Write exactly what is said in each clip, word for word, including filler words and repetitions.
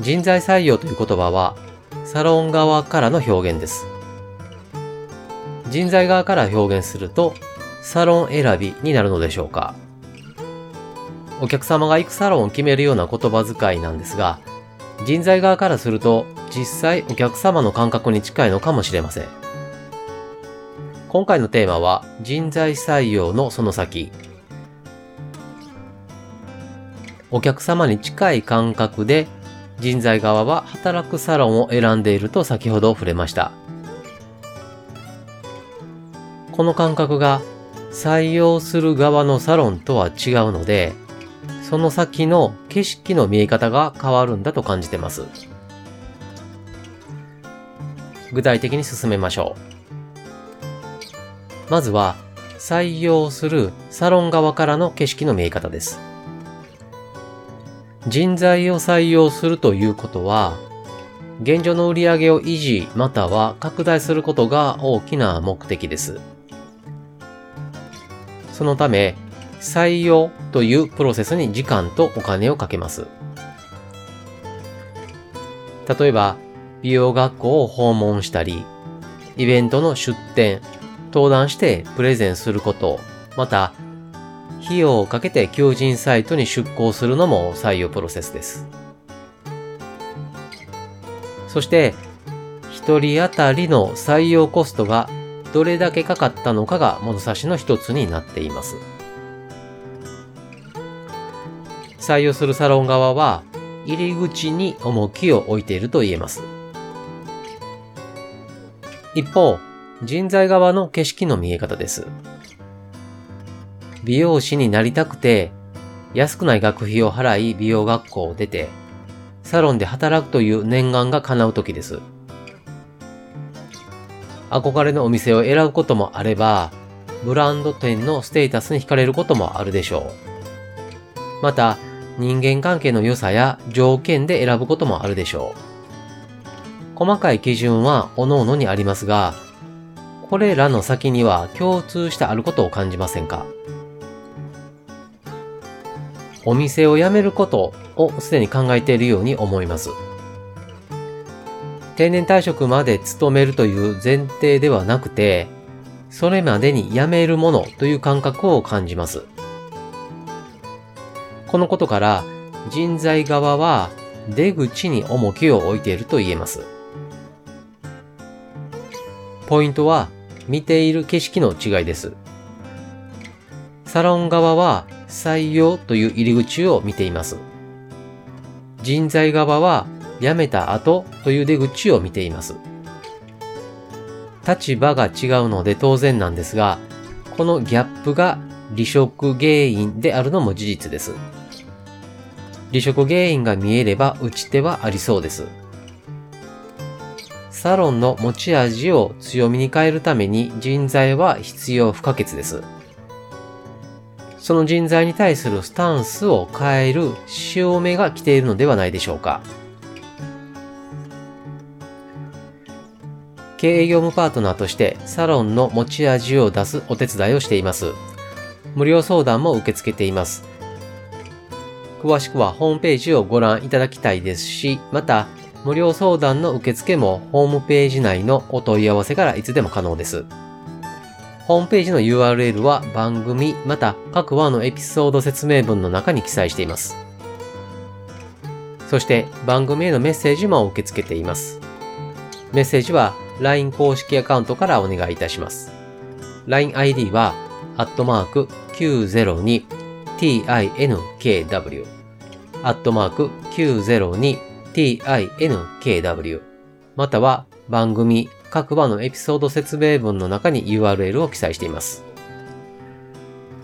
人材採用という言葉はサロン側からの表現です。人材側から表現するとサロン選びになるのでしょうか。お客様が行くサロンを決めるような言葉遣いなんですが、人材側からすると実際お客様の感覚に近いのかもしれません。今回のテーマは人材採用のその先。お客様に近い感覚で人材側は働くサロンを選んでいると先ほど触れました。この感覚が採用する側のサロンとは違うので、その先の景色の見え方が変わるんだと感じてます。具体的に進めましょう。まずは採用するサロン側からの景色の見え方です。人材を採用するということは、現状の売り上げを維持または拡大することが大きな目的です。そのため、採用というプロセスに時間とお金をかけます。例えば、美容学校を訪問したり、イベントの出展、登壇してプレゼンすること、また、費用をかけて求人サイトに出稿するのも採用プロセスです。そして、一人当たりの採用コストがどれだけかかったのかが物差しの一つになっています。採用するサロン側は入り口に重きを置いていると言えます。一方、人材側の景色の見え方です。美容師になりたくて、安くない学費を払い美容学校を出て、サロンで働くという念願が叶う時です。憧れのお店を選ぶこともあれば、ブランド店のステータスに惹かれることもあるでしょう。また、人間関係の良さや条件で選ぶこともあるでしょう。細かい基準は各々にありますが、これらの先には共通してあることを感じませんか？お店を辞めることをすでに考えているように思います。定年退職まで勤めるという前提ではなくて、それまでに辞めるものという感覚を感じます。このことから人材側は出口に重きを置いていると言えます。ポイントは見ている景色の違いです。サロン側は採用という入り口を見ています。人材側は辞めた後という出口を見ています。立場が違うので当然なんですが、このギャップが離職原因であるのも事実です。離職原因が見えれば打ち手はありそうです。サロンの持ち味を強みに変えるために人材は必要不可欠です。その人材に対するスタンスを変える潮目が来ているのではないでしょうか。経営業務パートナーとしてサロンの持ち味を出すお手伝いをしています。無料相談も受け付けています。詳しくはホームページをご覧いただきたいですし、また無料相談の受付もホームページ内のお問い合わせからいつでも可能です。ホームページの ユーアールエル は番組また各話のエピソード説明文の中に記載しています。そして番組へのメッセージも受け付けています。メッセージは ライン 公式アカウントからお願いいたします。ラインアイディー は アットマークきゅうゼロにティンケーダブリュー アットマークきゅうゼロにティンケーダブリュー または番組各話のエピソード説明文の中に ユーアールエル を記載しています。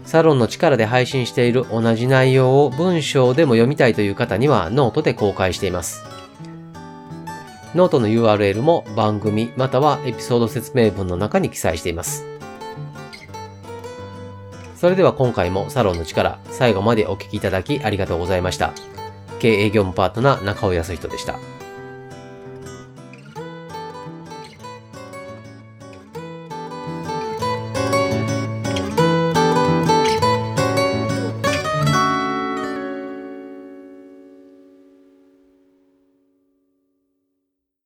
サロンの力で配信している同じ内容を文章でも読みたいという方にはノートで公開しています。ノートの ユーアールエル も番組またはエピソード説明文の中に記載しています。それでは今回もサロンの力、最後までお聞きいただきありがとうございました。経営業務パートナー中尾康人でした。